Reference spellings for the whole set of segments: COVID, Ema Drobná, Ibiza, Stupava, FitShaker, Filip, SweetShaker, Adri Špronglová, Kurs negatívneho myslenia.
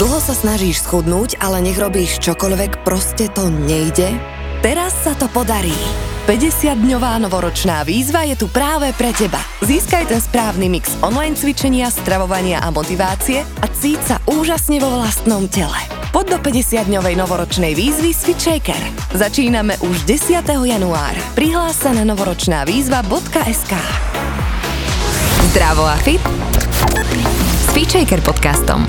Dlho sa snažíš schudnúť, ale nech robíš čokoľvek, proste to nejde? Teraz sa to podarí. 50-dňová novoročná výzva je tu práve pre teba. Získaj ten správny mix online cvičenia, stravovania a motivácie a cíť sa úžasne vo vlastnom tele. Poď do 50-dňovej novoročnej výzvy SweetShaker. Začíname už 10. januára. Prihlás sa na novoročnavýzva.sk. Zdravo a fit s FitShaker podcastom.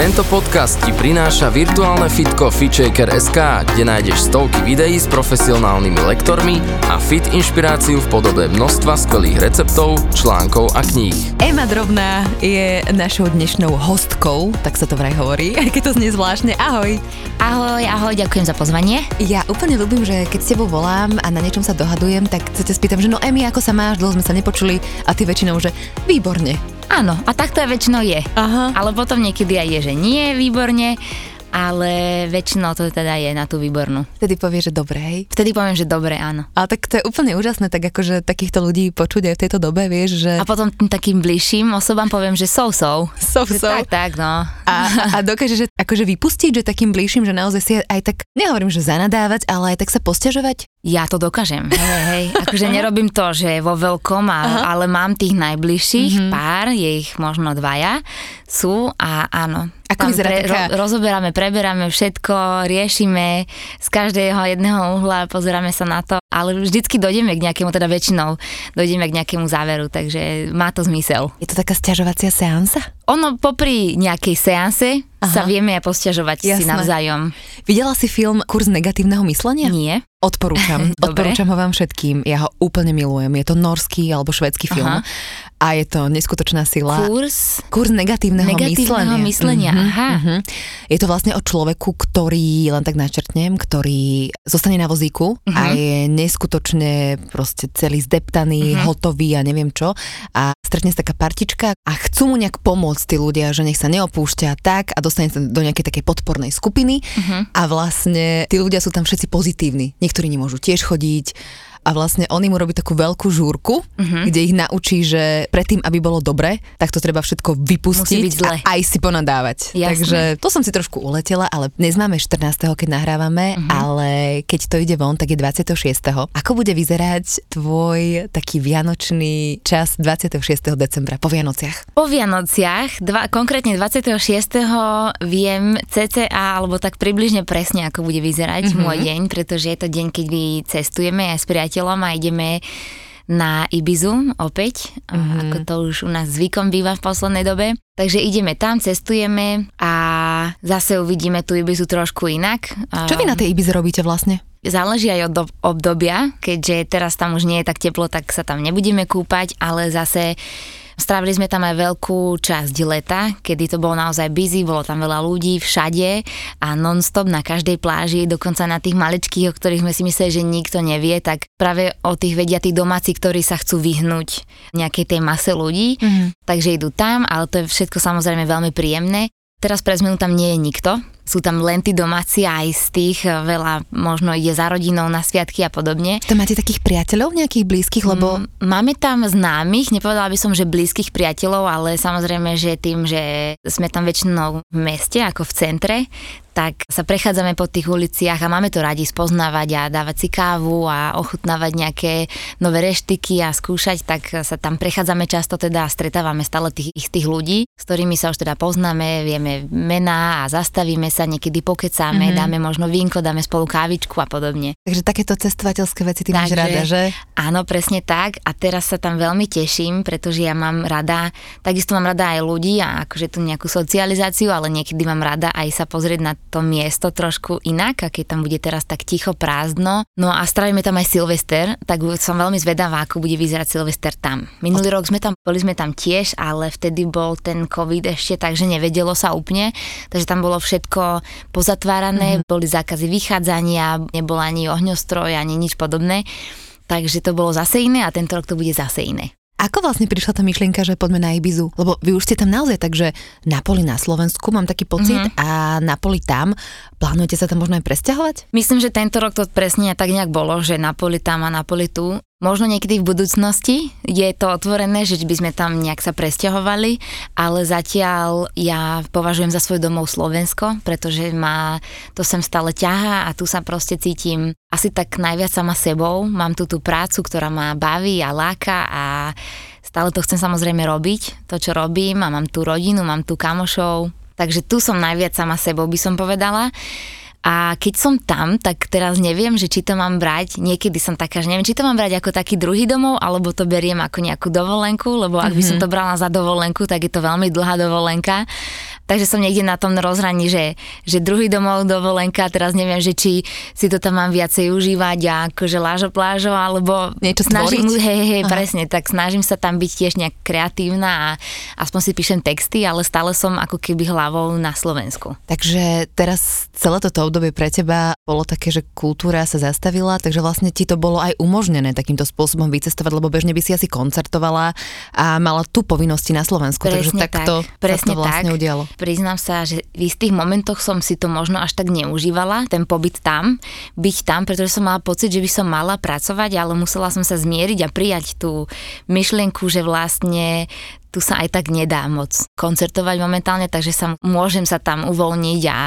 Tento podcast ti prináša virtuálne fitko FitShaker.sk, kde nájdeš stovky videí s profesionálnymi lektormi a fit inšpiráciu v podobe množstva skvelých receptov, článkov a kníh. Ema Drobná je našou dnešnou hostkou, tak sa to vraj hovorí, aj keď to znie zvláštne. Ahoj. Ahoj, ahoj, ďakujem za pozvanie. Ja úplne ľúbim, že keď s tebou volám a na niečom sa dohadujem, tak sa ťa spýtam, že no Emi, ako sa máš, dlho sme sa nepočuli a ty väčšinou, že výborne. Áno, a takto aj väčšinou je. Aha. Ale potom niekedy aj je, že nie, výborne, ale väčšinou to teda je na tú výbornú. Vtedy povieš, že dobre, hej? Vtedy poviem, že dobre, áno. Ale tak to je úplne úžasné, tak akože takýchto ľudí počuť aj v tejto dobe, vieš, že... A potom takým bližším osobám poviem, že so. Tak, no. A dokáže, že akože vypustiť, že takým bližším, že naozaj si aj tak, nehovorím, že zanadávať, ale aj tak sa posťažovať. Ja to dokážem, hej, akože nerobím to, že vo veľkom, ale mám tých najbližších, pár, je ich možno dvaja, sú a áno. Ako vyzerá taká... Rozoberáme, preberáme všetko, riešime z každého jedného uhla, pozeráme sa na to, ale vždycky dojdeme k nejakému, teda väčšinou dojdeme k nejakému záveru, takže má to zmysel. Je to taká sťažovacia seansa? Ono popri nejakej seanse sa vieme posťažovať si navzájom. Videla si film Kurs negatívneho myslenia? Nie. Odporúčam. Odporúčam ho vám všetkým. Ja ho úplne milujem. Je to norský alebo švédsky film. Aha. A je to neskutočná sila. Kurs negatívneho myslenia. Je to vlastne o človeku, ktorý, len tak načrtnem, ktorý zostane na vozíku a je neskutočne proste celý zdeptaný, hotový a neviem čo. A stretne sa taká partička a chcú mu nejak pomôcť tí ľudia, že nech sa neopúšťa tak a dostane sa do nejakej takej podpornej skupiny a vlastne tí ľudia sú tam všetci pozitívni. Niektorí nemôžu tiež chodiť a vlastne on im urobí takú veľkú žúrku, kde ich naučí, že predtým, aby bolo dobre, tak to treba všetko vypustiť a aj si ponadávať. Jasne. Takže to som si trošku uletela, ale dnes máme 14., keď nahrávame, ale keď to ide von, tak je 26. Ako bude vyzerať tvoj taký vianočný čas 26. decembra po Vianociach? Po Vianociach, konkrétne 26. viem cca, alebo tak približne presne, ako bude vyzerať môj deň, pretože je to deň, keď cestujeme aj s priateľom a ideme na Ibizu opäť, ako to už u nás zvykom býva v poslednej dobe. Takže ideme tam, cestujeme a zase uvidíme tú Ibizu trošku inak. Čo vy na tej Ibize robíte vlastne? Záleží aj od obdobia, keďže teraz tam už nie je tak teplo, tak sa tam nebudeme kúpať, ale zase strávili sme tam aj veľkú časť leta, kedy to bolo naozaj busy, bolo tam veľa ľudí všade a non-stop na každej pláži, dokonca na tých maličkých, o ktorých sme si mysleli, že nikto nevie, tak práve o tých vedia tí domáci, ktorí sa chcú vyhnúť nejakej tej mase ľudí, takže idú tam, ale to je všetko samozrejme veľmi príjemné. Teraz pre zmenu tam nie je nikto, sú tam len tí domáci a aj z tých veľa možno ide za rodinou na sviatky a podobne. To máte takých priateľov, nejakých blízkych, lebo... Máme tam známych, nepovedala by som, že blízkych priateľov, ale samozrejme, že tým, že sme tam väčšinou v meste, ako v centre, tak sa prechádzame po tých uliciach a máme to radi spoznávať a dávať si kávu a ochutnávať nejaké nové reštiky a skúšať, tak sa tam prechádzame často teda a stretávame stále tých istých ľudí, s ktorými sa už teda poznáme, vieme mená a zastavíme sa, niekedy pokecáme, dáme možno vínko, dáme spolu kávičku a podobne. Takže takéto cestovateľské veci ty máš rada, že? Áno, presne tak a teraz sa tam veľmi teším, pretože ja mám rada, takisto mám rada aj ľudí a akože tu nejakú socializáciu, ale niekedy mám rada aj sa pozrieť na to miesto trošku inak, a keď tam bude teraz tak ticho, prázdno. No a strávime tam aj Silvester, tak som veľmi zvedavá, ako bude vyzerať Silvester tam. Minulý rok boli sme tam tiež, ale vtedy bol ten COVID ešte, takže nevedelo sa úplne, takže tam bolo všetko pozatvárané, boli zákazy vychádzania, nebol ani ohňostroj, ani nič podobné, takže to bolo zase iné a tento rok to bude zase iné. Ako vlastne prišla tá myšlienka, že poďme na Ibizu? Lebo vy už ste tam naozaj tak, že na poli na Slovensku, mám taký pocit, a na poli tam. Plánujete sa tam možno aj presťahovať? Myslím, že tento rok to presne tak nejak bolo, že na poli tam a na poli tu. Možno niekedy v budúcnosti je to otvorené, že by sme tam nejak sa presťahovali, ale zatiaľ ja považujem za svoj domov Slovensko, pretože ma to sem stále ťahá a tu sa proste cítim asi tak najviac sama sebou. Mám tu tú prácu, ktorá ma baví a láka a stále to chcem samozrejme robiť, to čo robím, a mám tu rodinu, mám tu kamošov, takže tu som najviac sama sebou, by som povedala. A keď som tam, tak teraz neviem, že či to mám brať, niekedy som taká, že neviem, či to mám brať ako taký druhý domov, alebo to beriem ako nejakú dovolenku, lebo ak by som to brala za dovolenku, tak je to veľmi dlhá dovolenka. Takže som niekde na tom rozhraní, že druhý domov, dovolenka, teraz neviem, že či si to tam mám viacej užívať a akože lážo-plážo, alebo niečo snažím, hej, presne, tak snažím sa tam byť tiež nejak kreatívna a aspoň si píšem texty, ale stále som ako keby hlavou na Slovensku. Takže teraz celé toto obdobie pre teba bolo také, že kultúra sa zastavila, takže vlastne ti to bolo aj umožnené takýmto spôsobom vycestovať, lebo bežne by si asi koncertovala a mala tu povinnosti na Slovensku, presne, takže takto sa to vlastne udialo. Priznám sa, že v istých momentoch som si to možno až tak neužívala, ten pobyt tam, byť tam, pretože som mala pocit, že by som mala pracovať, ale musela som sa zmieriť a prijať tú myšlienku, že vlastne tu sa aj tak nedá moc koncertovať momentálne, takže môžem sa tam uvoľniť a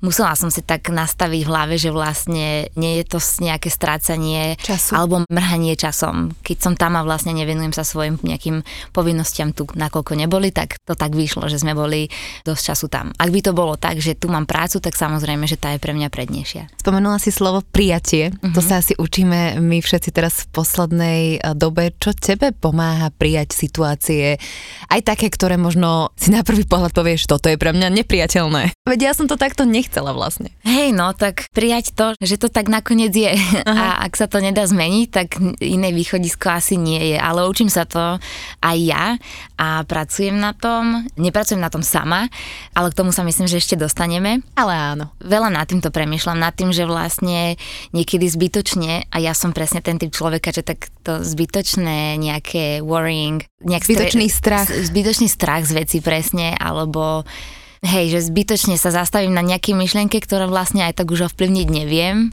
musela som si tak nastaviť v hlave, že vlastne nie je to nejaké strácanie času alebo mrhanie časom. Keď som tam a vlastne nevenujem sa svojim nejakým povinnostiam tu, nakoľko neboli, tak to tak vyšlo, že sme boli dosť času tam. Ak by to bolo tak, že tu mám prácu, tak samozrejme, že tá je pre mňa prednejšia. Spomenula si slovo prijatie. To sa asi učíme my všetci teraz v poslednej dobe. Čo tebe pomáha prijať situácie, aj také, ktoré možno si na prvý pohľad povieš, toto je pre mňa nepriateľné. Veď ja som to takto nechcela vlastne. Hej, no tak prijať to, že to tak nakoniec je. Aha. A ak sa to nedá zmeniť, tak iné východisko asi nie je. Ale učím sa to aj ja a pracujem na tom. Nepracujem na tom sama, ale k tomu sa myslím, že ešte dostaneme. Ale áno. Veľa nad tým to premýšľam, nad tým, že vlastne niekedy zbytočne, a ja som presne ten typ človeka, že takto zbytočné nejaké worrying, zbytočný strach z veci presne, alebo hej, že zbytočne sa zastavím na nejakej myšlienke, ktorá vlastne aj tak už ovplyvniť neviem,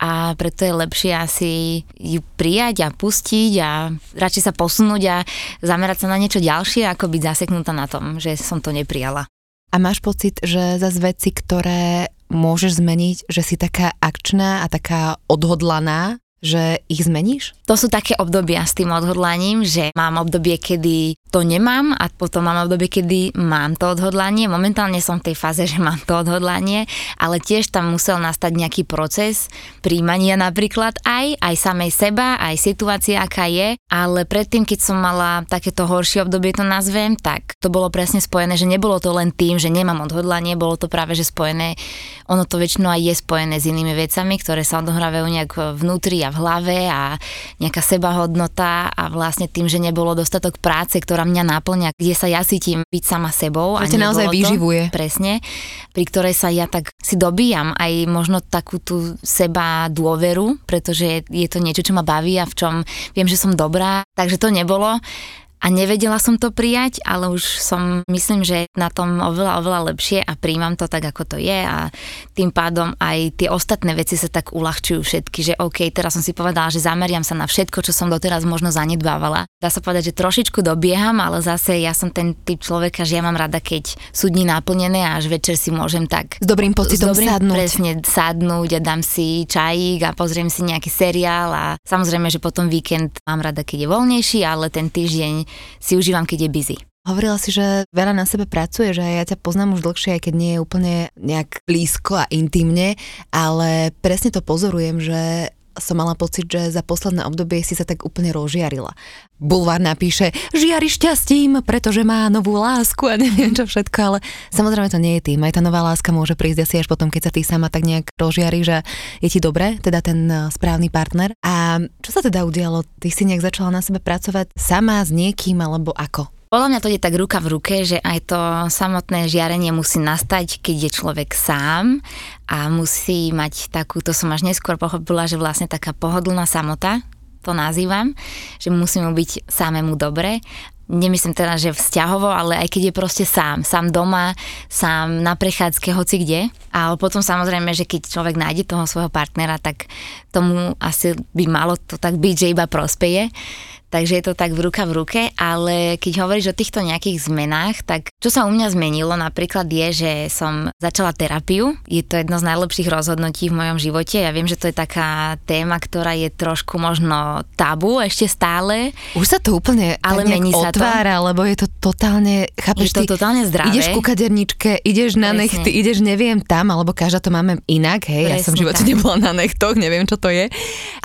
a preto je lepšie asi ju prijať a pustiť a radšej sa posunúť a zamerať sa na niečo ďalšie, ako byť zaseknutá na tom, že som to neprijala. A máš pocit, že zase veci, ktoré môžeš zmeniť, že si taká akčná a taká odhodlaná, že ich zmeníš? To sú také obdobia s tým odhodlaním, že mám obdobie, kedy to nemám, a potom mám obdobie, kedy mám to odhodlanie. Momentálne som v tej fáze, že mám to odhodlanie, ale tiež tam musel nastať nejaký proces príjmania napríklad aj samej seba, aj situácia, aká je, ale predtým, keď som mala takéto horšie obdobie, to nazvem, tak to bolo presne spojené, že nebolo to len tým, že nemám odhodlanie, bolo to práve, že spojené, ono to väčšinou aj je spojené s inými vecami, ktoré sa odohrávajú nejak vnútri a v hlave a nejaká sebahodnota a vlastne tým, že nebolo dostatok práce, ktorá mňa náplňa, kde sa ja cítim byť sama sebou. Že ťa naozaj vyživuje. Presne, pri ktorej sa ja tak si dobíjam aj možno takú tú seba dôveru, pretože je to niečo, čo ma baví a v čom viem, že som dobrá. Takže to nebolo a nevedela som to prijať, ale už som, myslím, že na tom oveľa, oveľa lepšie a príjmam to tak, ako to je, a tým pádom aj tie ostatné veci sa tak uľahčujú všetky, že OK, teraz som si povedala, že zameriam sa na všetko, čo som doteraz možno zanedbávala. Dá sa povedať, že trošičku dobieham, ale zase ja som ten typ človeka, že ja mám rada, keď sú dni naplnené a až večer si môžem tak s dobrým pocitom sadnúť. Presne, sadnúť a dám si čajík a pozriem si nejaký seriál, a samozrejme, že potom víkend mám rada, keď je voľnejší, ale ten týždeň si užívam, keď je busy. Hovorila si, že veľa na sebe pracuje, že ja ťa poznám už dlhšie, aj keď nie je úplne nejak blízko a intimne, ale presne to pozorujem, že som mala pocit, že za posledné obdobie si sa tak úplne rozžiarila. Bulvár napíše, žiari šťastím, pretože má novú lásku a neviem čo všetko, ale samozrejme to nie je tým. Aj tá nová láska môže prísť asi až potom, keď sa ty sama tak nejak rozžiari, že je ti dobre, teda ten správny partner. A čo sa teda udialo? Ty si nejak začala na sebe pracovať sama s niekým, alebo ako? Podľa mňa to ide tak ruka v ruke, že aj to samotné žiarenie musí nastať, keď je človek sám, a musí mať takú, to som až neskôr pochopila, že vlastne taká pohodlná samota, to nazývam, že musí mu byť samému dobre nemyslím teda, že vzťahovo, ale aj keď je proste sám doma, sám na prechádzke, hoci kde. Ale potom samozrejme, že keď človek nájde toho svojho partnera, tak tomu asi by malo to tak byť, že iba prospeje. Takže je to tak ruka v ruke, ale keď hovoríš o týchto nejakých zmenách, tak čo sa u mňa zmenilo napríklad je, že som začala terapiu. Je to jedno z najlepších rozhodnutí v mojom živote. Ja viem, že to je taká téma, ktorá je trošku možno tabu ešte stále. Už sa to úplne ale mení sa otvára, to. Lebo je to totálne, chápeš, je to totálne zdravé. Ideš ku kaderničke, ideš na nechty, ideš neviem tam, alebo každá to máme inak, hej. Presne, ja som v živote nebola na nechtoch, neviem čo to je,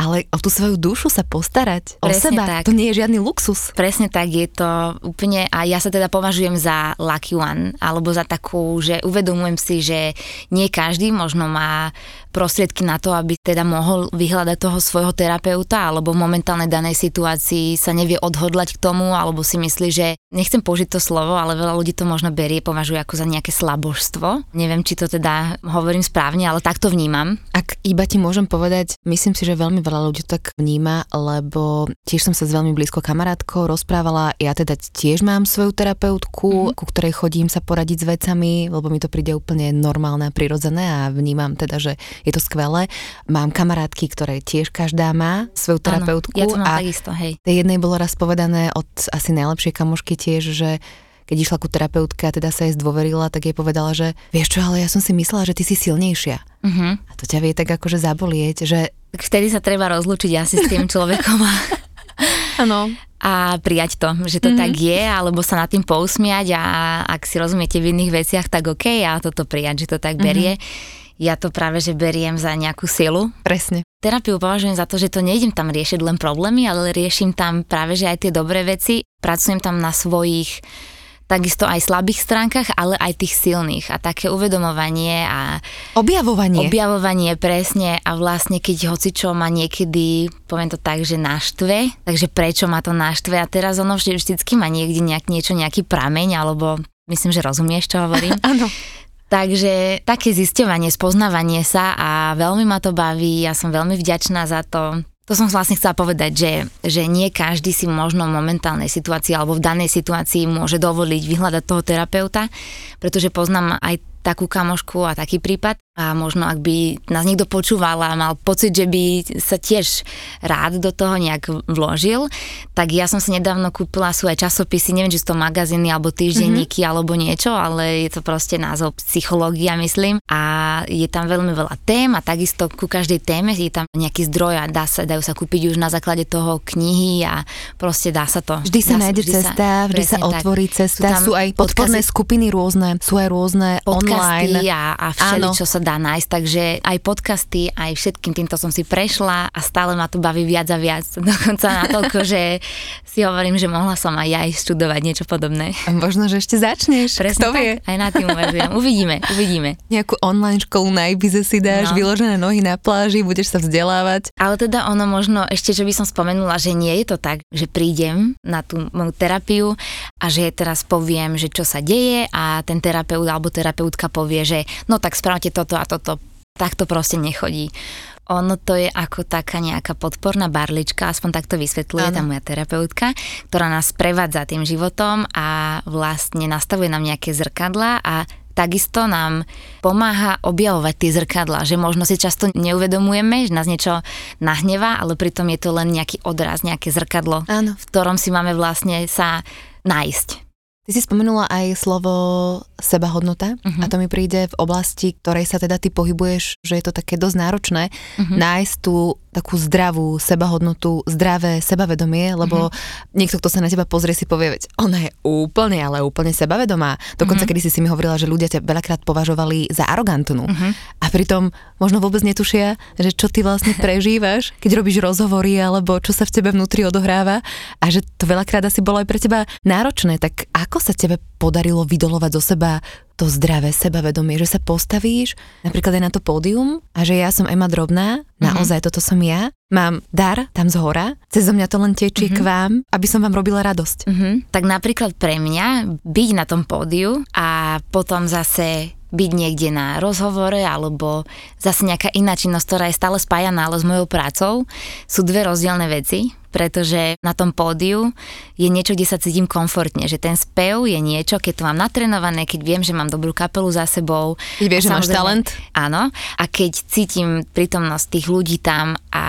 ale o tú svoju dušu sa postarať, presne o seba. Tak. To nie je žiadny luxus. Presne tak, je to úplne, a ja sa teda považujem za lucky one, alebo za takú, že uvedomujem si, že nie každý možno má prostriedky na to, aby teda mohol vyhľadať toho svojho terapeuta, alebo v momentálnej danej situácii sa nevie odhodlať k tomu, alebo si myslí, že nechcem použiť to slovo, ale veľa ľudí to možno berie, považuje ako za nejaké slabožstvo. Neviem, či to teda hovorím správne, ale tak to vnímam. Ak iba ti môžem povedať, myslím si, že veľmi veľa ľudí to tak vníma, lebo tiež som sa s veľmi blízko kamarátkou rozprávala, ja teda tiež mám svoju terapeutku, ku ktorej chodím sa poradiť s vecami, lebo mi to príde úplne normálne a prirodzené a vnímam teda, že je to skvelé. Mám kamarátky, ktoré tiež každá má svoju terapeutku. Áno, ja to mám takisto, hej. Tej jednej bolo raz povedané od asi najlepšej kamošky tiež, že keď išla ku terapeutke a teda sa jej zdôverila, tak jej povedala, že vieš čo, ale ja som si myslela, že ty si silnejšia. Uh-huh. A to ťa vie tak akože zabolieť, že... Vtedy sa treba rozlúčiť asi s tým človekom. Áno. A prijať to, že to tak je, alebo sa nad tým pousmiať a ak si rozumiete v iných veciach, tak okej, a toto prijať, že to tak berie. Ja to práve, že beriem za nejakú silu. Presne. Terapiu považujem za to, že to nejdem tam riešiť len problémy, ale riešim tam práve, že aj tie dobré veci. Pracujem tam na svojich takisto aj slabých stránkach, ale aj tých silných. A také uvedomovanie a... Objavovanie. Objavovanie, presne. A vlastne, keď hocičo ma niekedy, poviem to tak, že naštve, takže prečo ma to naštve? A teraz ono vždycky má niekde nejaký prameň, alebo myslím, že rozumieš, čo hovorím. Áno. Takže také zisťovanie, spoznávanie sa a veľmi ma to baví, ja som veľmi vďačná za to. To som vlastne chcela povedať, že nie každý si možno v momentálnej situácii alebo v danej situácii môže dovoliť vyhľadať toho terapeuta, pretože poznám aj takú kamošku a taký prípad a možno ak by nás niekto počúval a mal pocit, že by sa tiež rád do toho nejak vložil, tak ja som si nedávno kúpila svoje časopisy, neviem, či sú to magazíny alebo týždenníky alebo niečo, ale je to proste názov psychológia, myslím, a je tam veľmi veľa tém a takisto ku každej téme je tam nejaký zdroj a dajú sa kúpiť už na základe toho knihy a proste dá sa to. Vždy sa nájde cesta, vždy sa otvorí cesta, sú aj podporné skupiny rôzne, sú aj rôzne podcasty a všeli, čo sa dá nájsť, takže aj podcasty, aj všetkým týmto som si prešla a stále ma to baví viac a viac, dokonca natoľko, že si hovorím, že mohla som aj ja študovať niečo podobné. A možno, že ešte začneš, presne kto tak, vie? Aj na tým uvažujem, uvidíme. Nejakú online školu na Ibize si dáš, vyložené nohy na pláži, budeš sa vzdelávať. Ale teda ono možno ešte, čo by som spomenula, že nie je to tak, že prídem na tú moju terapiu a že teraz poviem, že čo sa deje a ten terapeut alebo terapeut povie, že no tak správte toto a toto, tak to proste nechodí. Ono to je ako taká nejaká podporná barlička, aspoň takto vysvetľuje tá moja terapeutka, ktorá nás prevádza tým životom a vlastne nastavuje nám nejaké zrkadlá a takisto nám pomáha objavovať tie zrkadlá, že možno si často neuvedomujeme, že nás niečo nahnevá, ale pritom je to len nejaký odraz, nejaké zrkadlo, v ktorom si máme vlastne sa nájsť. Ty si spomenula aj slovo sebahodnota a to mi príde v oblasti, ktorej sa teda ty pohybuješ, že je to také dosť náročné nájsť tú takú zdravú sebahodnotu, zdravé sebavedomie, lebo niekto, kto sa na teba pozrie, si povie, veď ona je úplne, ale úplne sebavedomá. Dokonca kedysi si mi hovorila, že ľudia ťa veľakrát považovali za arogantnú a pritom možno vôbec netušia, že čo ty vlastne prežívaš, keď robíš rozhovory alebo čo sa v tebe vnútri odohráva a že to veľakrát asi bolo aj pre teba náročné, tak ako sa tebe podarilo vydolovať zo seba to zdravé sebavedomie, že sa postavíš napríklad aj na to pódium a že ja som Ema Drobná, naozaj toto som ja, mám dar tam z hora, cez mňa to len tečie k vám, aby som vám robila radosť. Tak napríklad pre mňa byť na tom pódiu a potom zase byť niekde na rozhovore alebo zase nejaká iná činnosť, ktorá je stále spájaná ale s mojou prácou, sú dve rozdielne veci. pretože na tom pódiu je niečo, kde sa cítim komfortne, že ten spev je niečo, keď to mám natrenované, keď viem, že mám dobrú kapelu za sebou. Keď vieš, že máš talent. Áno, a keď cítim prítomnosť tých ľudí tam a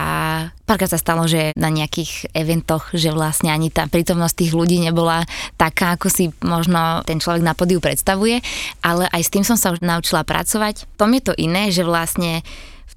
párkrát sa stalo, že na nejakých eventoch, že vlastne ani tá prítomnosť tých ľudí nebola taká, ako si možno ten človek na pódiu predstavuje, ale aj s tým som sa už naučila pracovať. V tom je to iné, že vlastne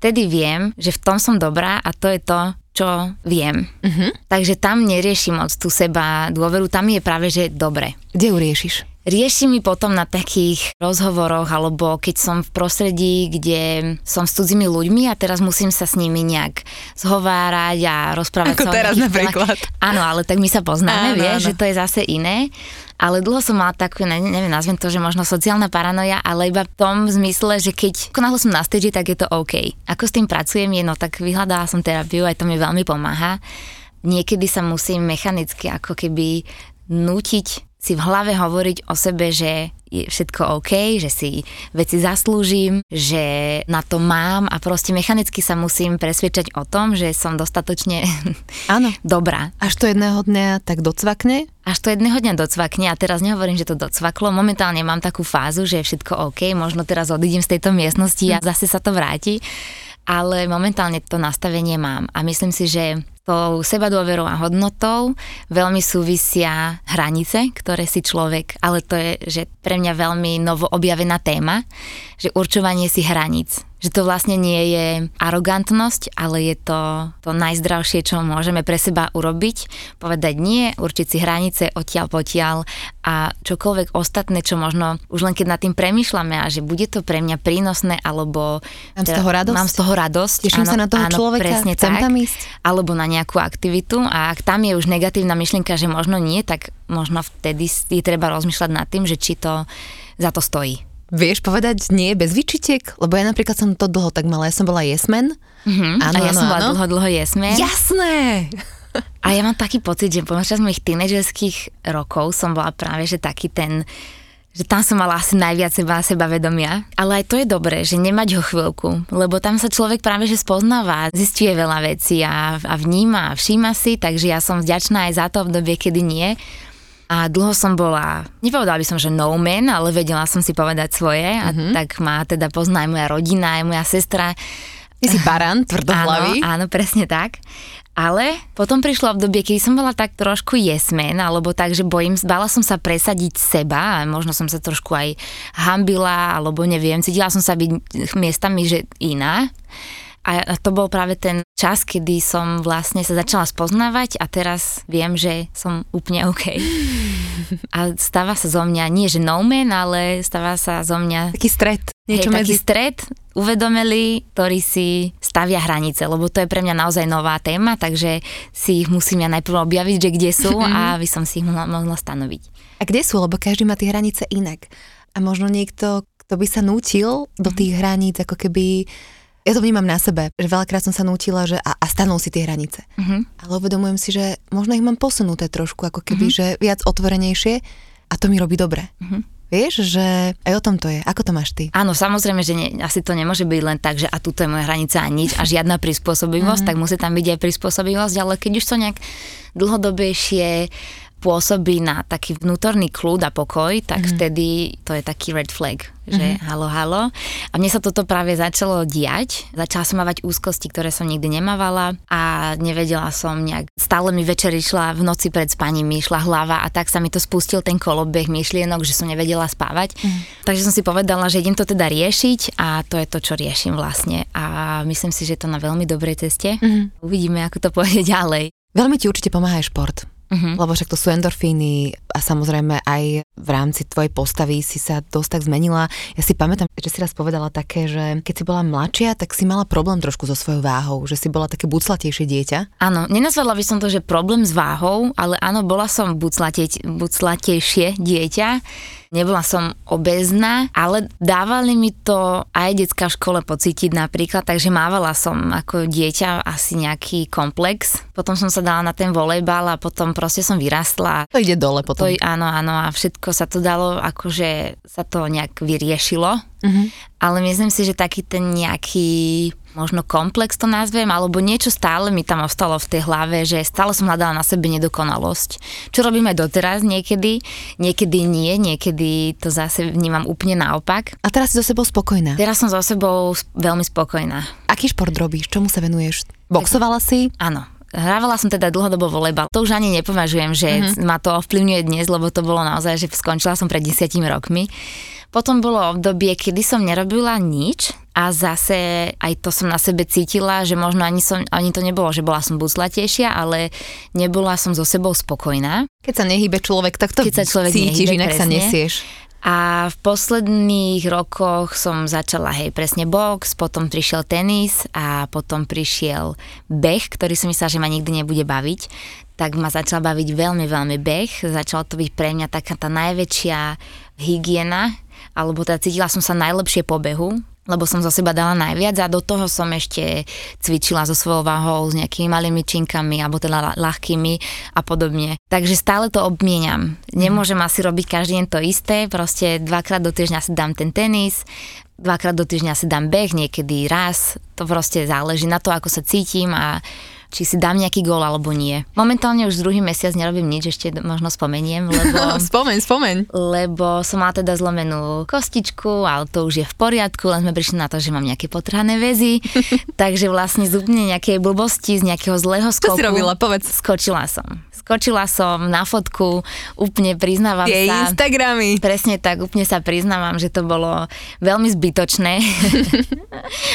vtedy viem, že v tom som dobrá a to je to, čo viem. Uh-huh. Takže tam neriešim moc tú seba dôveru, tam je práve, že dobre. Kde ju riešiš? Riešim ju potom na takých rozhovoroch, alebo keď som v prostredí, kde som s cudzými ľuďmi a teraz musím sa s nimi nejak zhovárať a rozprávať. Ako teraz napríklad. Áno, ale tak my sa poznáme, vieš, že to je zase iné. Ale dlho som mala takú, neviem, nazvem to, že možno sociálna paranoja, ale iba v tom zmysle, že keď náhle som na stage, tak je to OK. Ako s tým pracujem, tak vyhľadala som terapiu, aj to mi veľmi pomáha. Niekedy sa musím mechanicky ako keby nútiť si v hlave hovoriť o sebe, že je všetko OK, že si veci zaslúžim, že na to mám a proste mechanicky sa musím presvedčať o tom, že som dostatočne dobrá. Až to jedného dňa tak docvakne? Až to jedného dňa docvakne a teraz nehovorím, že to docvaklo. Momentálne mám takú fázu, že je všetko OK, možno teraz odídem z tejto miestnosti a zase sa to vráti, ale momentálne to nastavenie mám a myslím si, že tou sebadôverou a hodnotou veľmi súvisia hranice, ktoré si človek, ale to je, že pre mňa veľmi novo objavená téma, že určovanie si hraníc. Že to vlastne nie je arogantnosť, ale je to najzdravšie, čo môžeme pre seba urobiť. Povedať nie, určiť si hranice, odtiaľ, potiaľ a čokoľvek ostatné, čo možno už len keď nad tým premýšľame a že bude to pre mňa prínosné, alebo mám z toho radosť. Teším sa na toho človeka, presne chcem tam ísť. Alebo na nejakú aktivitu a ak tam je už negatívna myšlienka, že možno nie, tak možno vtedy je treba rozmýšľať nad tým, že či to za to stojí. Vieš povedať nie bez výčitek? Lebo ja napríklad som to dlho tak mala. Ja som bola jesmen. Mm-hmm. Áno, som bola dlho jesmen. Jasné! A ja mám taký pocit, že počas mojich tínedžerských rokov som bola práve, že taký ten, že tam som mala asi najviac sebavedomia. Ale aj to je dobré, že nemať ho chvíľku. Lebo tam sa človek práve, že spoznáva, zistuje veľa vecí a vníma a všíma si. Takže ja som vďačná aj za to obdobie, kedy nie. A dlho som bola, nepovedala by som, že no man, ale vedela som si povedať svoje a tak ma teda pozná aj moja rodina, aj moja sestra. Ty si barán, tvrdohlavý. Áno, presne tak. Ale potom prišlo obdobie, keď som bola tak trošku jesmen, alebo tak, že bála som sa presadiť seba a možno som sa trošku aj hambila, alebo neviem, cítila som sa byť miestami, že iná. A to bol práve ten čas, kedy som vlastne sa začala spoznávať a teraz viem, že som úplne OK. A stáva sa zo mňa, nie že no man, ale stáva sa zo mňa taký stret. Taký stret uvedomili, ktorí si stavia hranice, lebo to je pre mňa naozaj nová téma, takže si ich musím ja najprv objaviť, že kde sú a by som si ich mohla stanoviť. A kde sú, lebo každý má tie hranice inak. A možno niekto, kto by sa nútil do tých hraníc, ako keby... Ja to vnímam na sebe, že veľakrát som sa nútila, že a stanú si tie hranice. Ale uvedomujem si, že možno ich mám posunuté trošku, ako keby, že viac otvorenejšie a to mi robí dobre. Vieš, že aj o tom to je. Ako to máš ty? Áno, samozrejme, že asi to nemôže byť len tak, že a tuto je moja hranica a nič a žiadna prispôsobivosť, tak musí tam byť aj prispôsobivosť, ale keď už to nejak dlhodobejšie pôsobí na taký vnútorný kľud a pokoj, tak vtedy to je taký red flag, že halo. A mne sa toto práve začalo diať. Začala som mávať úzkosti, ktoré som nikdy nemávala a nevedela som nejak. Stále mi večer išla, v noci pred spaním mi išla hlava a tak sa mi to spustil ten kolobeh myšlienok, že som nevedela spávať. Takže som si povedala, že idem to teda riešiť a to je to, čo riešim vlastne. A myslím si, že je to na veľmi dobrej ceste. Uvidíme, ako to pôjde ďalej. Veľmi ti určite pomáha aj šport. Lebo však to sú endorfíny a samozrejme aj v rámci tvojej postavy si sa dosť tak zmenila. Ja si pamätám, že si raz povedala také, že keď si bola mladšia, tak si mala problém trošku so svojou váhou, že si bola také buclatejšie dieťa. Áno, nenazvala by som to, že problém s váhou, ale áno, bola som buclatejšie dieťa. Nebola som obézna, ale dávali mi to aj detská v škole pocítiť napríklad, takže mávala som ako dieťa asi nejaký komplex. Potom som sa dala na ten volejbal a potom proste som vyrastla. To ide dole potom. Áno, a všetko sa to dalo, akože sa to nejak vyriešilo. Ale myslím si, že taký ten nejaký možno komplex to nazvem, alebo niečo stále mi tam ostalo v tej hlave, že stále som hľadala na sebe nedokonalosť. Čo robím aj doteraz niekedy, niekedy nie, niekedy to zase vnímam úplne naopak. A teraz si so sebou spokojná? Teraz som so sebou veľmi spokojná. Aký šport robíš? Čomu sa venuješ? Boxovala si? Áno. Hrávala som teda dlhodobo volejbal. To už ani nepovažujem, že ma to ovplyvňuje dnes, lebo to bolo naozaj, že skončila som pred 10 rokmi. Potom bolo obdobie, kedy som nerobila nič a zase aj to som na sebe cítila, že možno ani to nebolo, že bola som buclatejšia, ale nebola som so sebou spokojná. Keď sa nehýbe človek, tak to cítiš, inak presne sa nesieš. A v posledných rokoch som začala, presne box, potom prišiel tenis a potom prišiel beh, ktorý som myslela, že ma nikdy nebude baviť. Tak ma začal baviť veľmi, veľmi beh. Začala to byť pre mňa taká tá najväčšia hygiena, alebo teda cítila som sa najlepšie po behu, lebo som zo seba dala najviac a do toho som ešte cvičila so svojou váhou, s nejakými malými činkami, alebo teda ľahkými a podobne. Takže stále to obmieniam. Nemôžem asi robiť každý deň to isté, proste 2-krát do týždňa si dám ten tenis, 2-krát do týždňa si dám beh, niekedy raz. To proste záleží na to, ako sa cítim a či si dám nejaký gól alebo nie. Momentálne už druhý mesiac nerobím nič, ešte možno spomeniem, lebo... spomeň. Lebo som mala teda zlomenú kostičku, ale to už je v poriadku, len sme prišli na to, že mám nejaké potrhané väzy, takže vlastne z úplne nejakej blbosti, z nejakého zlého skoku... Čo si robila, povedz. Skočila som na fotku, úplne priznávam tie sa... Instagramy. Presne tak, úplne sa priznávam, že to bolo veľmi zbytočné.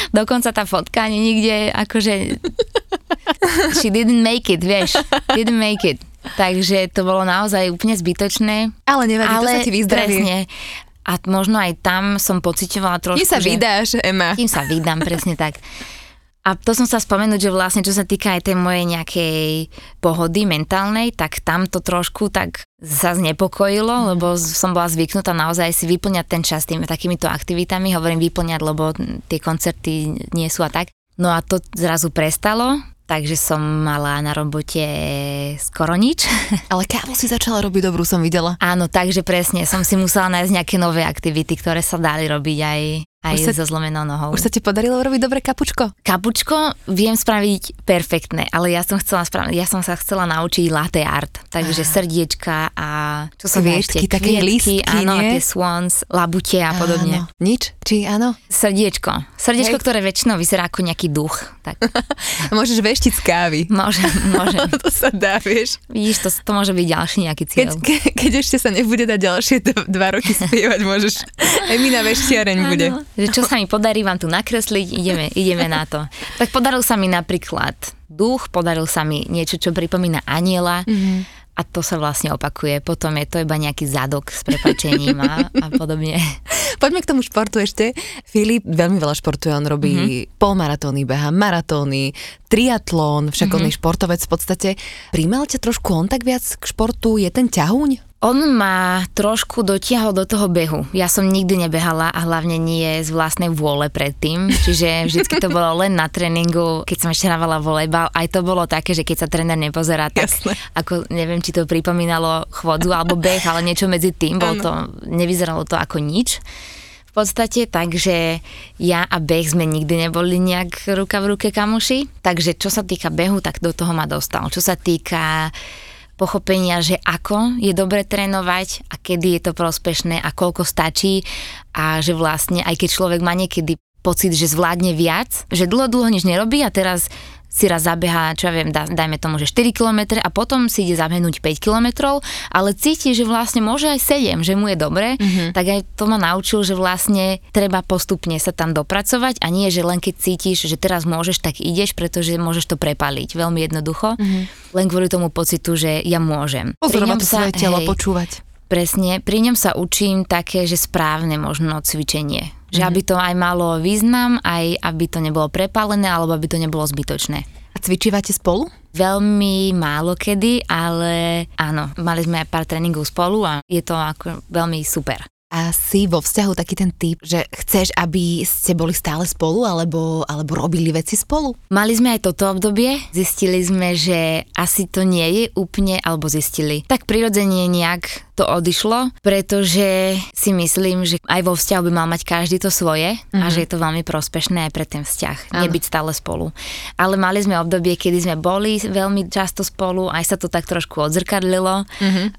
Dokonca tá fotka ani nikde, akože... She didn't make it, vieš. Didn't make it. Takže to bolo naozaj úplne zbytočné. Ale nevadí, to sa ti vyzdraví. Presne. A možno aj tam som pociťovala trošku, kým sa vydáš, Ema. Kým sa vydám, presne tak. A to som sa spomenúť, že vlastne čo sa týka aj tej mojej nejakej pohody mentálnej, tak tam to trošku tak sa znepokojilo, lebo som bola zvyknutá naozaj si vyplňať ten čas tými takýmito aktivitami. Hovorím vyplňať, lebo tie koncerty nie sú a tak. No a to zrazu prestalo, takže som mala na robote skoro nič. Ale kávu si začala robiť dobrú, som videla. Áno, takže presne, som si musela nájsť nejaké nové aktivity, ktoré sa dali robiť aj so zlomenou nohou. Už sa ti podarilo robiť dobre kapučko? Kapučko viem spraviť perfektné, ale ja som sa chcela naučiť latte art. Takže srdiečka a čo som ešte, také lístky, áno, tie swans, labute a podobne. Áno. Nič? Či áno? Srdiečko, ktoré väčšinou vyzerá ako nejaký duch. Tak. Môžeš veštiť z kávy. Môžem. To sa dá, vieš. Vidíš, to môže byť ďalší nejaký cieľ. Keď ešte sa nebude dať ďalšie 2 roky spievať, môžeš. Emina veštiareň bude. Že čo sa mi podarí vám tu nakresliť, ideme na to. Tak podaril sa mi napríklad duch, podaril sa mi niečo, čo pripomína anjela a to sa vlastne opakuje. Potom je to iba nejaký zadok s prepáčením a podobne. Poďme k tomu športu ešte. Filip veľmi veľa športuje, on robí polmaratóny, beha maratóny, triatlón, však on je športovec v podstate. Primal ťa trošku on tak viac k športu? Je ten ťahuň? On ma trošku dotiahol do toho behu. Ja som nikdy nebehala a hlavne nie z vlastnej vôle predtým. Čiže vždycky to bolo len na tréningu. Keď som ešte hrávala volejbal, aj to bolo také, že keď sa tréner nepozerá, tak jasne. Ako neviem, či to pripomínalo chvodzu alebo beh, ale niečo medzi tým. Nevyzeralo to ako nič. V podstate, takže ja a beh sme nikdy neboli nejak ruka v ruke kamoši. Takže čo sa týka behu, tak do toho ma dostal. Čo sa týka pochopenia, že ako je dobre trénovať a kedy je to prospešné a koľko stačí a že vlastne aj keď človek má niekedy pocit, že zvládne viac, že dlho nič nerobí a teraz si raz zabehá, čo ja viem, dajme tomu, že 4 km a potom si ide zabehnúť 5 km, ale cíti, že vlastne môže aj 7, že mu je dobre, tak aj to ma naučil, že vlastne treba postupne sa tam dopracovať a nie, že len keď cítiš, že teraz môžeš, tak ideš, pretože môžeš to prepaliť veľmi jednoducho, len kvôli tomu pocitu, že ja môžem. Pozorovať to svoje telo, počúvať. Presne, pri ňom sa učím také, že správne možno cvičenie. Že aby to aj malo význam, aj aby to nebolo prepálené, alebo aby to nebolo zbytočné. A cvičívate spolu? Veľmi málo kedy, ale áno, mali sme aj pár tréningov spolu a je to ako veľmi super. A si vo vzťahu taký ten typ, že chceš, aby ste boli stále spolu, alebo robili veci spolu? Mali sme aj toto obdobie, zistili sme, že asi to nie je úplne, alebo zistili. Tak prirodzene nejak... to odišlo, pretože si myslím, že aj vo vzťahu by mal mať každý to svoje a že je to veľmi prospešné aj pre ten vzťah, nebyť stále spolu. Ale mali sme obdobie, kedy sme boli veľmi často spolu, aj sa to tak trošku odzrkadlilo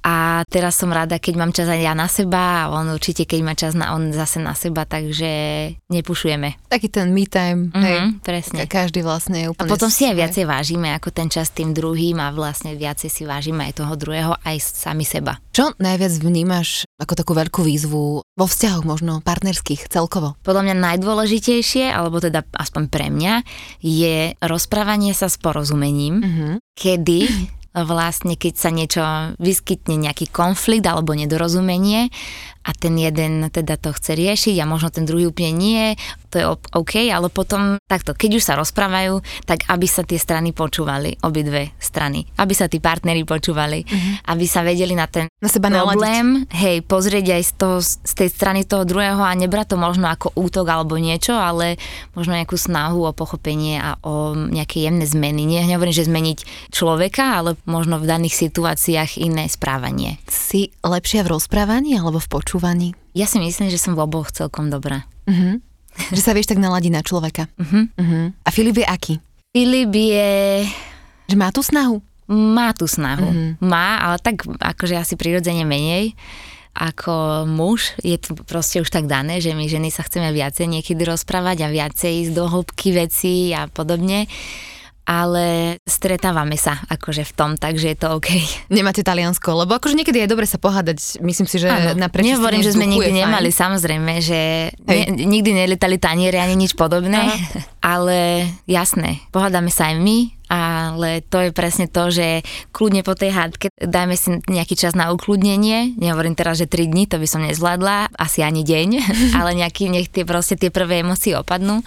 a teraz som rada, keď mám čas aj ja na seba a on určite, keď má čas on zase na seba, takže nepušujeme. Taký ten me time, hej. Presne. Každý vlastne je úplne... A potom si aj viacej vážime ako ten čas tým druhým a vlastne viacej si vážime aj toho druhého, aj sami seba. Čo najviac vnímaš ako takú veľkú výzvu vo vzťahoch možno partnerských celkovo? Podľa mňa najdôležitejšie, alebo teda aspoň pre mňa, je rozprávanie sa s porozumením, kedy vlastne keď sa niečo vyskytne, nejaký konflikt alebo nedorozumenie a ten jeden teda to chce riešiť a možno ten druhý úplne nie, to je OK, ale potom takto, keď už sa rozprávajú, tak aby sa tie strany počúvali, obidve strany, aby sa tí partneri počúvali, aby sa vedeli na ten na seba problém, naladiť. Hej, pozrieť aj z tej strany toho druhého a nebrať to možno ako útok alebo niečo, ale možno nejakú snahu o pochopenie a o nejaké jemné zmeny. Nie, nehovorím, že zmeniť človeka, ale možno v daných situáciách iné správanie. Si lepšia v rozprávaní alebo v počúvaní? Ja si myslím, že som v oboch celkom dobrá. Že sa vieš tak naladiť na človeka. A Filip je aký? Filip je... Že má tú snahu? Má tú snahu. Má, ale tak akože asi prirodzene menej ako muž. Je to proste už tak dané, že my ženy sa chceme viacej niekedy rozprávať a viacej ísť do hĺbky vecí a podobne. Ale stretávame sa akože v tom, takže je to OK. Nemáte Taliansko, lebo akože niekedy je dobre sa pohádať, myslím si, že na prečistenie vzduchu je fajn. Nehovorím, že sme nikdy nemali, samozrejme, že nikdy neletali taniere ani nič podobné, ale jasné, pohádame sa aj my, ale to je presne to, že kľudne po tej hádke dajme si nejaký čas na ukľudnenie. Nehovorím teraz, že 3 dní, to by som nezvládla, asi ani deň, ale nech tie proste tie prvé emócie opadnú.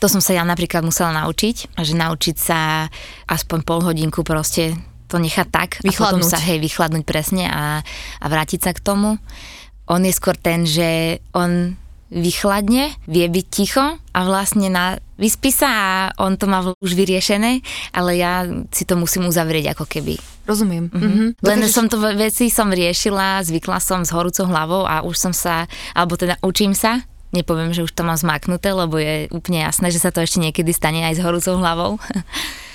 To som sa ja napríklad musela naučiť, že naučiť sa aspoň pol hodinku proste to nechať tak. Vychladnúť. A potom sa, vychladnúť presne a vrátiť sa k tomu. On je skôr ten, že on vychladne, vie byť ticho a vlastne vyspí sa a on to má už vyriešené, ale ja si to musím uzavrieť ako keby. Rozumiem. Len veci som riešila, zvykla som s horúcou hlavou a už som sa, alebo teda učím sa. Nepoviem, že už to mám zmaknuté, lebo je úplne jasné, že sa to ešte niekedy stane aj s horúcou hlavou.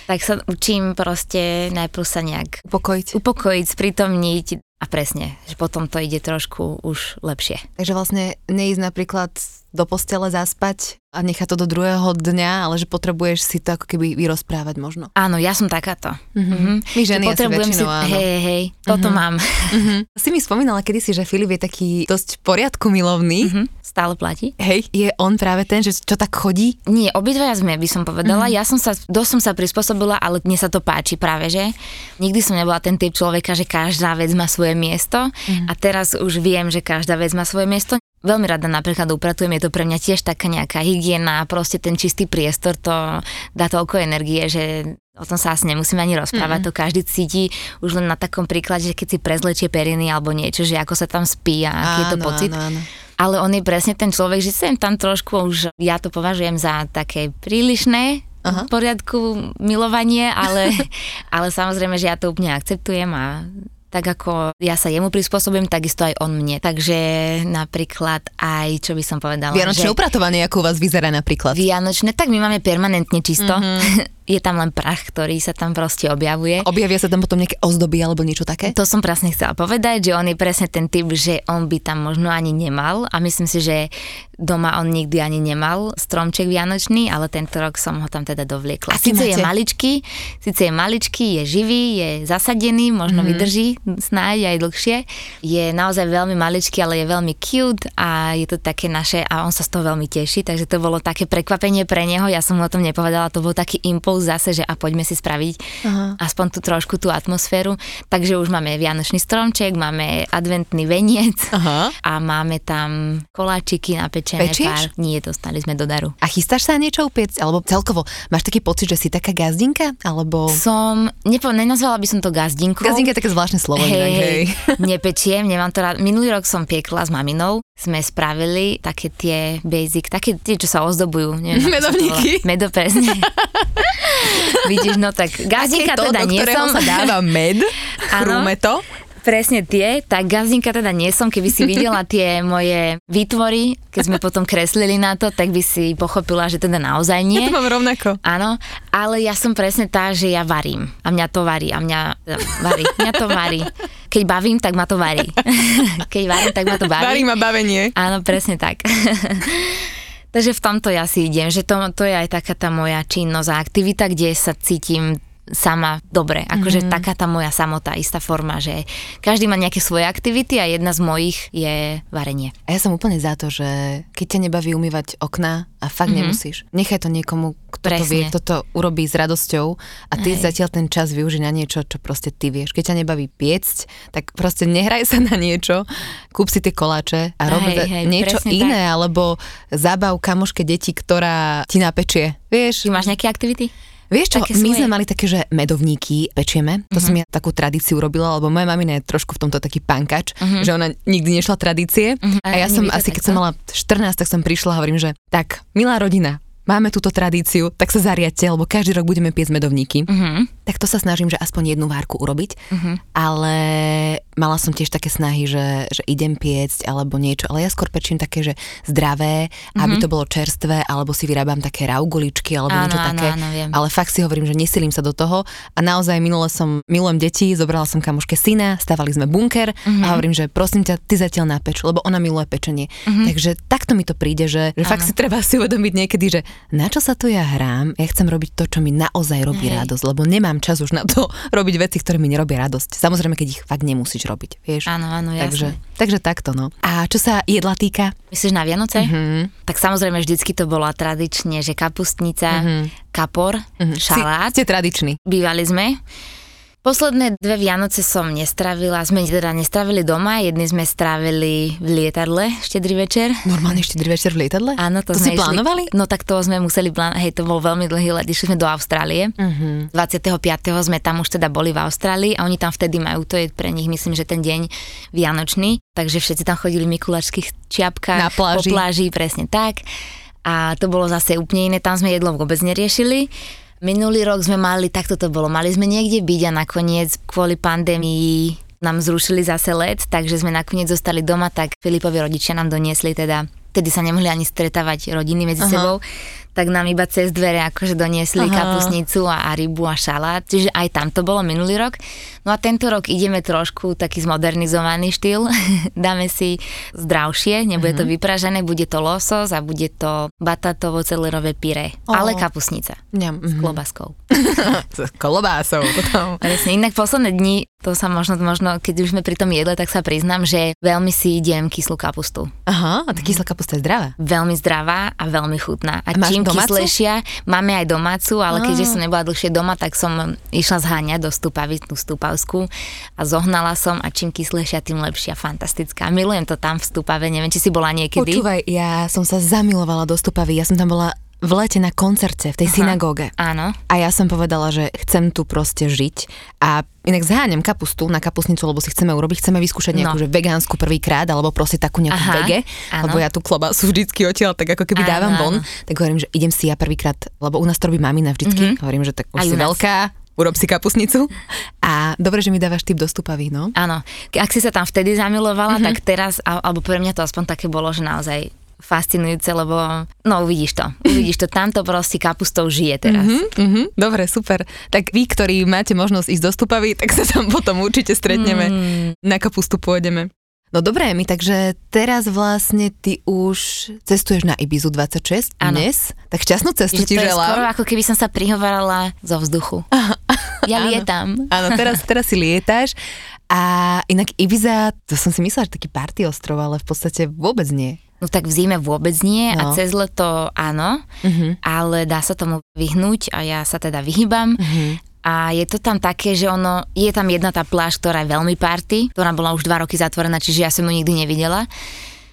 Tak sa učím proste najprv sa nejak upokojiť, spritomniť a presne, že potom to ide trošku už lepšie. Takže vlastne neísť napríklad do postele zaspať a nechať to do druhého dňa, ale že potrebuješ si to ako keby vyrozprávať možno. Áno, ja som takáto. My ženy asi väčšinou, áno. Hej, toto mám. Si mi spomínala kedysi, že Filip je taký dosť poriadku milovný. Stále platí. Hej, je on práve ten, že čo tak chodí? Nie, obidvaja sme, by som povedala. Ja som sa, dosť som sa prispôsobila, ale mne sa to páči práve, že? Nikdy som nebola ten typ človeka, že každá vec má svoje miesto a teraz už viem, že každá vec má svoje miesto. Veľmi rada napríklad upratujem, je to pre mňa tiež taká nejaká hygiena, proste ten čistý priestor, to dá toľko energie, že o tom sa asi nemusíme ani rozprávať, to každý cíti už len na takom príklade, že keď si prezlečie periny alebo niečo, že ako sa tam spí a aký je to pocit. Áno. Ale on je presne ten človek, že sem tam trošku už, ja to považujem za také prílišné, v poriadku milovanie, ale samozrejme, že ja to úplne akceptujem a... Tak ako ja sa jemu prispôsobím, takisto aj on mne. Takže napríklad aj, čo by som povedala... Vianočné upratovanie, ako u vás vyzerá napríklad? Vianočné, tak my máme permanentne čisto. Je tam len prach, ktorý sa tam proste objavuje. A objavia sa tam potom nejaké ozdoby alebo niečo také? To som presne chcela povedať, že on je presne ten typ, že on by tam možno ani nemal a myslím si, že doma on nikdy ani nemal stromček vianočný, ale tento rok som ho tam teda dovliekla. A síce je maličký, je živý, je zasadený, možno vydrží snáď aj dlhšie. Je naozaj veľmi maličký, ale je veľmi cute a je to také naše a on sa z toho veľmi teší, takže to bolo také prekvapenie pre neho. Ja som mu o tom nepovedala, to bol taký impuls zase, že a poďme si spraviť aspoň tu trošku tú atmosféru. Takže už máme vianočný stromček, máme adventný veniec a máme tam koláčiky napečené. Pečíš? Pár. Nie, dostali sme do daru. A chystáš sa niečo upiec? Alebo celkovo, máš taký pocit, že si taká gazdinka? Alebo... nenazvala by som to gazdinkou. Gazdinka je také zvláštne slovo. Hej. Nepečiem, nemám to rád. Minulý rok som piekla s maminou. Sme spravili také tie basic, také tie, čo sa ozdobujú. Neviem, medovníky. Medopresne. Vidíš, no tak gazdinka teda nie som. Do ktorého sa dáva med, chrúme to. Presne tie, tá gazdinka teda nie som, keby si videla tie moje výtvory, keď sme potom kreslili na to, tak by si pochopila, že teda naozaj nie. Ja to mám rovnako. Áno, ale ja som presne tá, že ja varím a mňa to varí a mňa to varí. Keď bavím, tak ma to varí. Keď varím, tak ma to baví. Varí ma bavenie. Áno, presne tak. Takže v tomto ja si idem, že to je aj taká tá moja činnosť a aktivita, kde sa cítim sama dobre, akože taká tá moja samota, istá forma, že každý má nejaké svoje aktivity a jedna z mojich je varenie. A ja som úplne za to, že keď ťa nebaví umývať okná a fakt nemusíš, nechaj to niekomu, kto to vie, kto to urobí s radosťou a ty zatiaľ ten čas využij na niečo, čo proste ty vieš. Keď ťa nebaví piecť, tak proste nehraj sa na niečo, kúp si tie koláče a rob niečo iné, tak. Alebo zabav kamoške deti, ktorá ti napečie. Vieš? Ty máš nejaké aktivity? Vieš čo, my sme mali také, že medovníky pečieme, to som ja takú tradíciu robila, lebo moja mamina je trošku v tomto taký pankač, že ona nikdy nešla tradície a ja som asi, keď som mala 14, tak som prišla a hovorím, že tak, milá rodina, máme túto tradíciu, tak sa zariadte, lebo každý rok budeme piecť medovníky. Tak to sa snažím, že aspoň jednu várku urobiť, ale mala som tiež také snahy, že idem piecť alebo niečo, ale ja skôr pečím také, že zdravé, aby to bolo čerstvé, alebo si vyrábam také rauguličky alebo niečo také, ale fakt si hovorím, že nesilím sa do toho a naozaj milujem deti, zobrala som kamoške syna, stavali sme bunker a hovorím, že prosím ťa, ty zatiaľ napeč, lebo ona miluje pečenie. Takže takto mi to príde, že fakt si treba si uvedomiť niekedy, že na čo sa tu ja hrám, ja chcem robiť to, čo mi naozaj robí radosť, lebo nemám čas už na to robiť veci, ktoré mi nerobia radosť. Samozrejme, keď ich fakt nemusíš robiť, vieš. Áno, jasne. Takže takto, no. A čo sa jedla týka? Myslíš na Vianoce? Tak samozrejme, vždycky to bola tradične, že kapustnica, kapor, šalát. Ste tradiční. Bývali sme. Posledné dve Vianoce som nestravila, sme teda nestravili doma, jedny sme strávili v lietadle, štedrý večer. Normálne štedrý večer v lietadle? Áno, to sme išli. To si plánovali? No tak to sme museli plánovať, hej, to bol veľmi dlhý let, išli sme do Austrálie. 25. sme tam už teda boli v Austrálii a oni tam vtedy majú, to je pre nich, myslím, že ten deň vianočný, takže všetci tam chodili v mikulášskych čiapkách, po pláži, presne tak. A to bolo zase úplne iné, tam sme jedlo vôbec neriešili. Minulý rok sme mali, takto to bolo, mali sme niekde byť a nakoniec kvôli pandémii nám zrušili zase let, takže sme nakoniec zostali doma, tak Filipovi rodičia nám doniesli teda, vtedy sa nemohli ani stretávať rodiny medzi sebou, tak nám iba cez dvere akože doniesli kapustnicu a rybu a šalát, čiže aj tam to bolo minulý rok. No a tento rok ideme trošku taký zmodernizovaný štýl, dáme si zdravšie, nebude to vypražené, bude to losos a bude to batatovo-celerové pyré, ale kapustnica s klobáskou. S klobásou potom. Presne, inak posledné dni, to sa možno, keď už sme pri tom jedle, tak sa priznám, že veľmi si idem kyslú kapustu. Aha, a tá kyslá kapusta je zdravá? Veľmi zdravá a veľmi chutná. A čím kyslejšia, máme aj domácu, ale keďže som nebola dlhšie doma, tak som išla zháňať do Stupavy, tú Stupavskú a zohnala som a čím kyslejšia, tým lepšia, fantastická. Milujem to tam v Stupave, neviem, či si bola niekedy. Počúvaj, ja som sa zamilovala do Stupavy, ja som tam bola v lete na koncerte v tej synagóge. Áno. A ja som povedala, že chcem tu proste žiť a inak zháňam kapustu na kapustnicu, lebo si chceme vyskúšať nejakú že vegánsku prvýkrát, alebo proste takú nejakú vege, lebo ja tú klobásu vždycky odtiaľ, tak ako keby dávam von, tak hovorím, že idem si ja prvýkrát, lebo u nás to robí mamina vždycky, hovorím, že tak už si veľká. Urob si kapustnicu. A dobre, že mi dávaš tip do Stupavy, no? Áno. Ak si sa tam vtedy zamilovala, tak teraz, alebo pre mňa to aspoň také bolo, že naozaj fascinujúce, lebo no uvidíš to, tamto proste kapustou žije teraz. Dobre, super. Tak vy, ktorí máte možnosť ísť do Stupavy, tak sa tam potom určite stretneme. Na kapustu pôjdeme. No dobré, my takže teraz vlastne ty už cestuješ na Ibizu 26 dnes, tak šťastnú cestu ti želám. To je skoro ako keby som sa prihovarala zo vzduchu. Ja lietam. Áno, teraz si lietáš. A inak Ibiza, to som si myslela, že taký party ostrov, ale v podstate vôbec nie. No tak v zime vôbec nie a cez leto áno, ale dá sa tomu vyhnúť a ja sa teda vyhýbam. A je to tam také, že ono, je tam jedna tá pláž, ktorá je veľmi party, ktorá bola už 2 roky zatvorená, čiže ja som ju nikdy nevidela.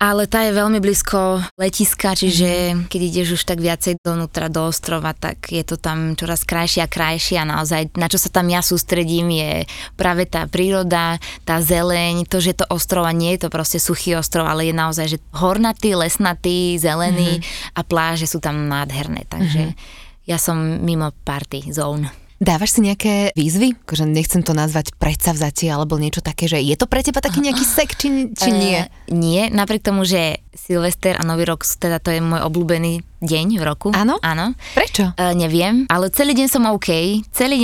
Ale tá je veľmi blízko letiska, čiže keď ideš už tak viacej donútra do ostrova, tak je to tam čoraz krajšie a krajšie a naozaj, na čo sa tam ja sústredím, je práve tá príroda, tá zeleň, to, že to ostrov a nie je to proste suchý ostrov, ale je naozaj, že hornatý, lesnatý, zelený a pláže sú tam nádherné, takže ja som mimo party zone. Dávaš si nejaké výzvy? Akože nechcem to nazvať predsavzatie alebo niečo také, že je to pre teba taký nejaký sek, či nie? Nie, napriek tomu, že Silvester a Nový rok, teda to je môj obľúbený deň v roku. Áno? Áno. Prečo? Neviem, ale celý deň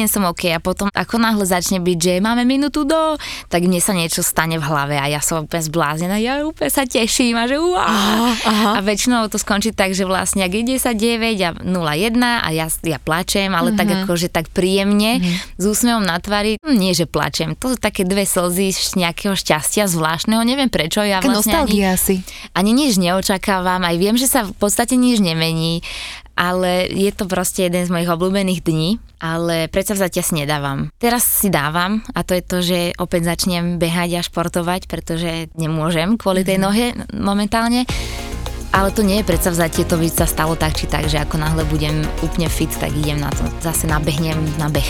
som OK a potom ako náhle začne byť, že máme minútu do, tak mne sa niečo stane v hlave a ja som úplne zblázená, ja úplne sa teším a že a väčšinou to skončí tak, že vlastne ak je 10:09 a 01 a ja plačem, ale tak akože tak príjemne, s úsmevom na tvári, nie že plačem, to sú také dve slzy z nejakého šťastia zvláštneho, neviem prečo, ja vlastne nostalgia ani nič neočakávam, aj viem, že sa v podstate nič nemení, ale je to proste jeden z mojich obľúbených dní, ale predsavzatia si nedávam. Teraz si dávam a to je to, že opäť začnem behať a športovať, pretože nemôžem kvôli tej nohe momentálne, ale to nie je predsavzatie, to by sa stalo tak či tak, že ako náhle budem úplne fit, tak idem na to, zase nabehnem na beh.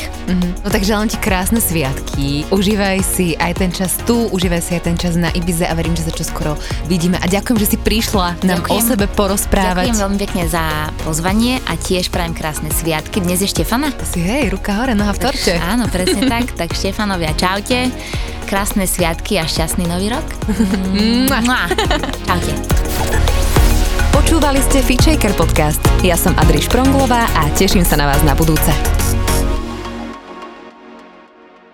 No tak želám ti krásne sviatky, užívaj si aj ten čas tu, užívaj si aj ten čas na Ibize a verím, že sa čoskoro vidíme a ďakujem, že si prišla nám o sebe porozprávať. Ďakujem veľmi pekne za pozvanie a tiež prajem krásne sviatky. Dnes je Štefana. To si hej, ruka hore, noha v torte. Áno, presne tak, tak Štefanovia, čaute, krásne sviatky a šťastný nový rok. Čaute. Počúvali ste FitShaker podcast. Ja som Adri Špronglová a teším sa na vás na budúce.